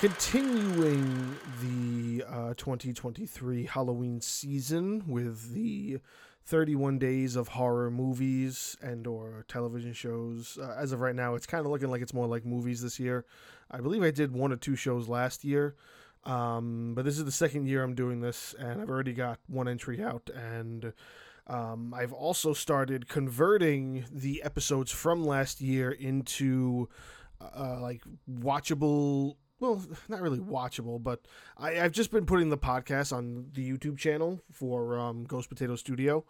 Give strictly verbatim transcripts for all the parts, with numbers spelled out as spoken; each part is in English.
Continuing the uh, twenty twenty-three Halloween season with the thirty-one days of horror movies and or television shows. Uh, as of right now, it's kind of looking like it's more like movies this year. I believe I did one or two shows last year, um, but this is the second year I'm doing this, and I've already got one entry out. And um, I've also started converting the episodes from last year into uh, like watchable. Well, not really watchable, but I, I've just been putting the podcast on the YouTube channel for um, Ghost Potato Studio.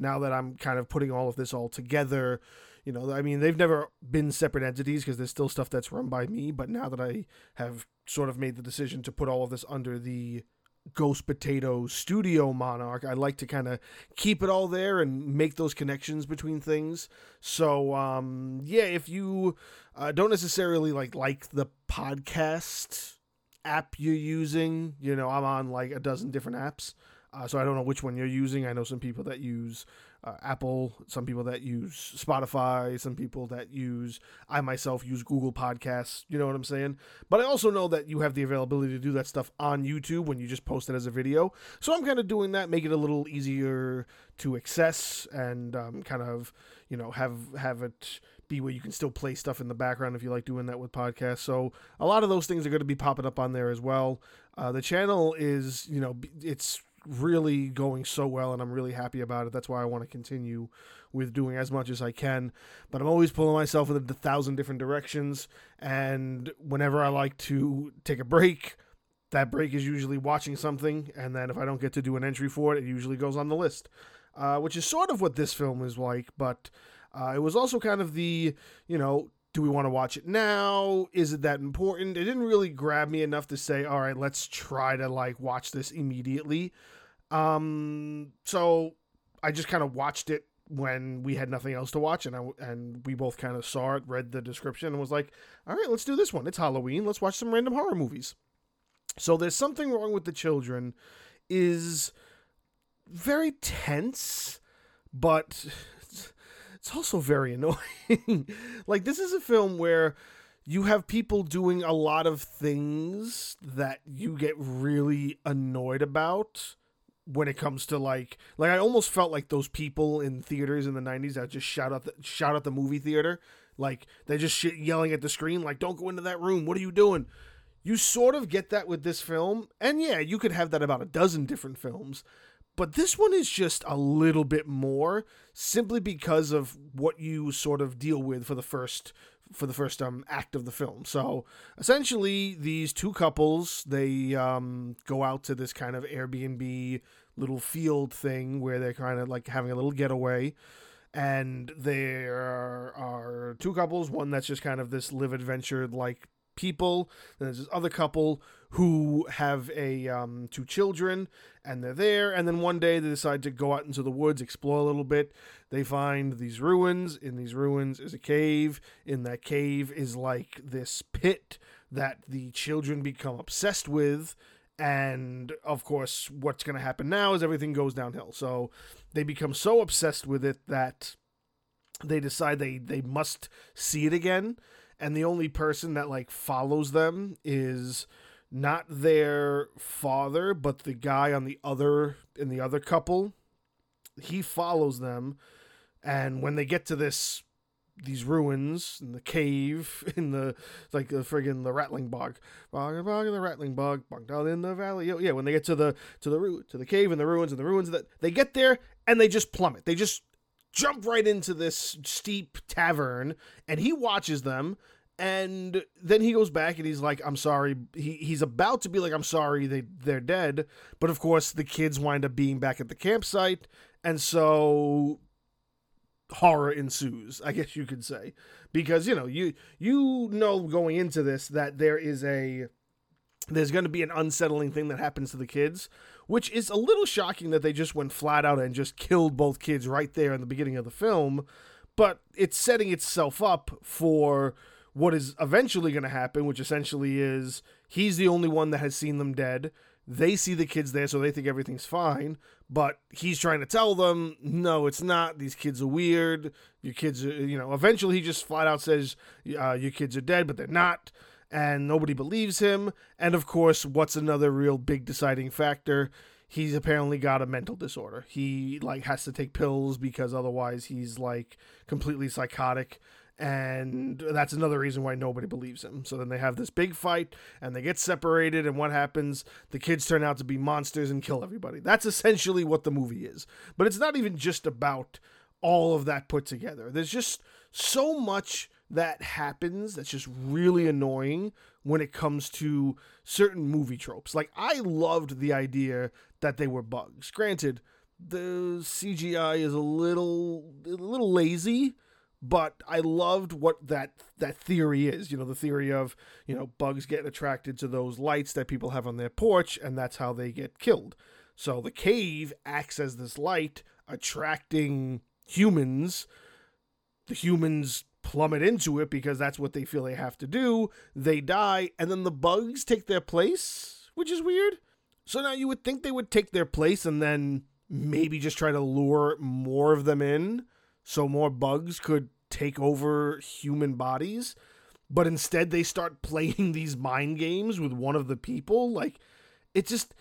Now that I'm kind of putting all of this all together, you know, I mean, they've never been separate entities because there's still stuff that's run by me. But now that I have sort of made the decision to put all of this under the Ghost Potato Studio Monarch, I like to kind of keep it all there and make those connections between things. So um yeah, if you uh, don't necessarily like like the podcast app you're using, you know, I'm on like a dozen different apps, uh, so I don't know which one you're using. I know some people that use uh, Apple, some people that use Spotify, some people that use, I myself use Google Podcasts, you know what I'm saying? But I also know that you have the availability to do that stuff on YouTube when you just post it as a video. So I'm kind of doing that, make it a little easier to access and um, kind of, you know, have, have it be where you can still play stuff in the background if you like doing that with podcasts. So a lot of those things are going to be popping up on there as well. Uh, the channel is, you know, it's really going so well, and I'm really happy about it. That's why I want to continue with doing as much as I can, but I'm always pulling myself in a thousand different directions, and whenever I like to take a break, that break is usually watching something, and then if I don't get to do an entry for it, it usually goes on the list, uh, which is sort of what this film is like, but uh, it was also kind of the, you know, do we want to watch it now? Is it that important? It didn't really grab me enough to say, all right, let's try to like watch this immediately. Um, so I just kind of watched it when we had nothing else to watch, and I, and we both kind of saw it, read the description, and was like, all right, let's do this one. It's Halloween. Let's watch some random horror movies. So There's Something Wrong With The Children is very tense, but it's also very annoying. Like, this is a film where you have people doing a lot of things that you get really annoyed about when it comes to like, like I almost felt like those people in theaters in the nineties that just shout out, the, shout out the movie theater. Like, they're just shit yelling at the screen. Like, don't go into that room. What are you doing? You sort of get that with this film. And yeah, you could have that about a dozen different films, but this one is just a little bit more, simply because of what you sort of deal with for the first for the first um, act of the film. So essentially, these two couples, they um, go out to this kind of Airbnb little field thing where they're kind of like having a little getaway. And there are two couples, one that's just kind of this live adventure like people. Then there's this other couple who have a um, two children, and they're there. And then one day they decide to go out into the woods, explore a little bit. They find these ruins. In these ruins is a cave. In that cave is like this pit that the children become obsessed with. And of course, what's going to happen now is everything goes downhill. So they become so obsessed with it that they decide they, they must see it again. And the only person that like follows them is not their father, but the guy on the other, in the other couple. He follows them. And when they get to this, these ruins in the cave, in the, like the friggin' the rattling bog, bog, bog, the rattling bog, bog down in the valley. Yeah. When they get to the, to the root, to the cave and the ruins and the ruins that they get there, and they just plummet. They just jump right into this steep tavern, and he watches them, and then he goes back and he's like, I'm sorry. He he's about to be like, I'm sorry, they they're dead. But of course the kids wind up being back at the campsite. And so horror ensues, I guess you could say, because, you know, you, you know, going into this, that there is a, there's going to be an unsettling thing that happens to the kids, which is a little shocking that they just went flat out and just killed both kids right there in the beginning of the film. But it's setting itself up for what is eventually going to happen, which essentially is he's the only one that has seen them dead. They see the kids there, so they think everything's fine. But he's trying to tell them, no, it's not. These kids are weird. Your kids are, you know, eventually he just flat out says, uh, your kids are dead, but they're not. and nobody believes him. And of course, what's another real big deciding factor? He's apparently got a mental disorder. He like has to take pills because otherwise he's like completely psychotic. And that's another reason why nobody believes him. So then they have this big fight and they get separated. And what happens? The kids turn out to be monsters and kill everybody. That's essentially what the movie is. But it's not even just about all of that put together. There's just so much that happens that's just really annoying when it comes to certain movie tropes. Like, I loved the idea that they were bugs. Granted, the C G I is a little, a little lazy. But I loved what that that theory is, you know, the theory of, you know, bugs get attracted to those lights that people have on their porch, and that's how they get killed. So the cave acts as this light attracting humans. The humans plummet into it because that's what they feel they have to do. They die, and then the bugs take their place, which is weird. So now you would think they would take their place and then maybe just try to lure more of them in, so more bugs could take over human bodies. But instead they start playing these mind games with one of the people. Like, it just,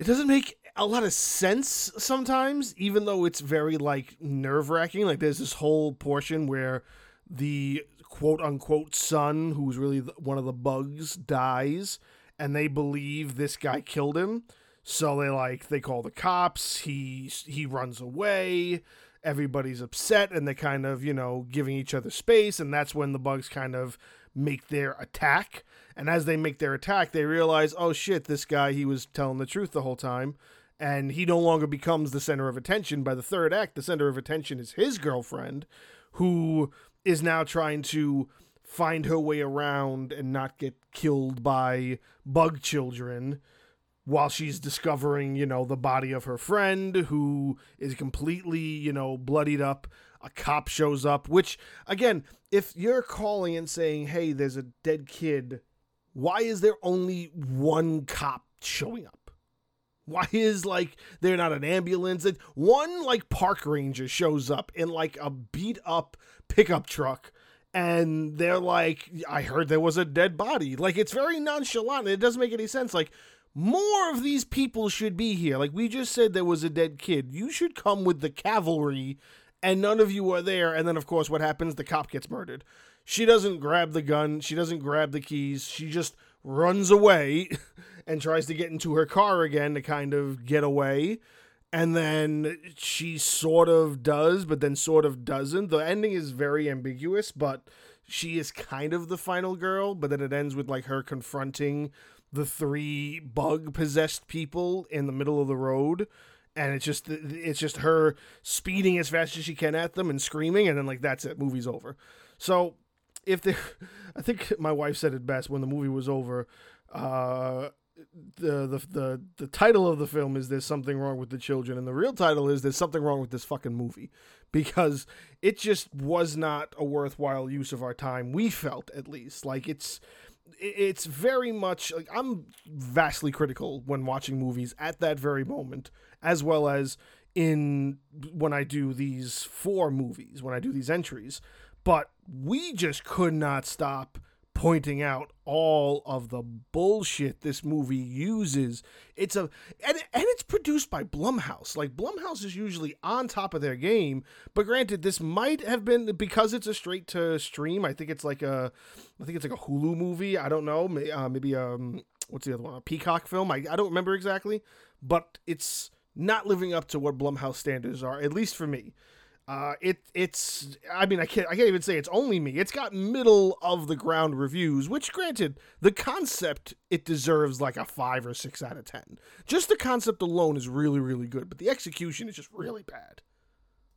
it doesn't make a lot of sense sometimes, even though it's very like nerve wracking. Like, there's this whole portion where the quote unquote son, who's really one of the bugs, dies, and they believe this guy killed him. So they like, they call the cops. He, he runs away. Everybody's upset, and they're kind of, you know, giving each other space, and that's when the bugs kind of make their attack. And as they make their attack, they realize, oh shit, this guy, he was telling the truth the whole time, and he no longer becomes the center of attention. By the third act, the center of attention is his girlfriend, who is now trying to find her way around and not get killed by bug children, while she's discovering, you know, the body of her friend, who is completely, you know, bloodied up. A cop shows up, which, again, if you're calling and saying, hey, there's a dead kid, why is there only one cop showing up? Why is, like, they're not an ambulance? One, like, park ranger shows up in, like, a beat-up pickup truck, and they're like, I heard there was a dead body. Like, it's very nonchalant. It doesn't make any sense. Like, more of these people should be here. Like, we just said there was a dead kid. You should come with the cavalry, and none of you are there. And then, of course, what happens? The cop gets murdered. She doesn't grab the gun. She doesn't grab the keys. She just runs away and tries to get into her car again to kind of get away. And then she sort of does, but then sort of doesn't. The ending is very ambiguous, but she is kind of the final girl. But then it ends with, like, her confronting the three bug-possessed people in the middle of the road, and it's just it's just her speeding as fast as she can at them and screaming, and then, like, that's it. Movie's over. So, if they, I think my wife said it best when the movie was over. Uh, the the the the title of the film is "There's Something Wrong With The Children," and the real title is "There's Something Wrong With This Fucking Movie," because it just was not a worthwhile use of our time. We felt, at least, like it's. It's very much, like, I'm vastly critical when watching movies at that very moment, as well as in when I do these four movies, when I do these entries. But we just could not stop pointing out all of the bullshit this movie uses. It's a and, and it's produced by Blumhouse. Like, Blumhouse is usually on top of their game, but granted, this might have been because it's a straight to stream. I think it's like a I think it's like a Hulu movie. I don't know. Maybe, uh, maybe um what's the other one? A Peacock film. I I don't remember exactly, but it's not living up to what Blumhouse standards are, at least for me. Uh, it it's I mean I can't I can't even say it's only me. It's got middle of the ground reviews, which, granted, the concept, it deserves like a five or six out of ten. Just the concept alone is really, really good, but the execution is just really bad.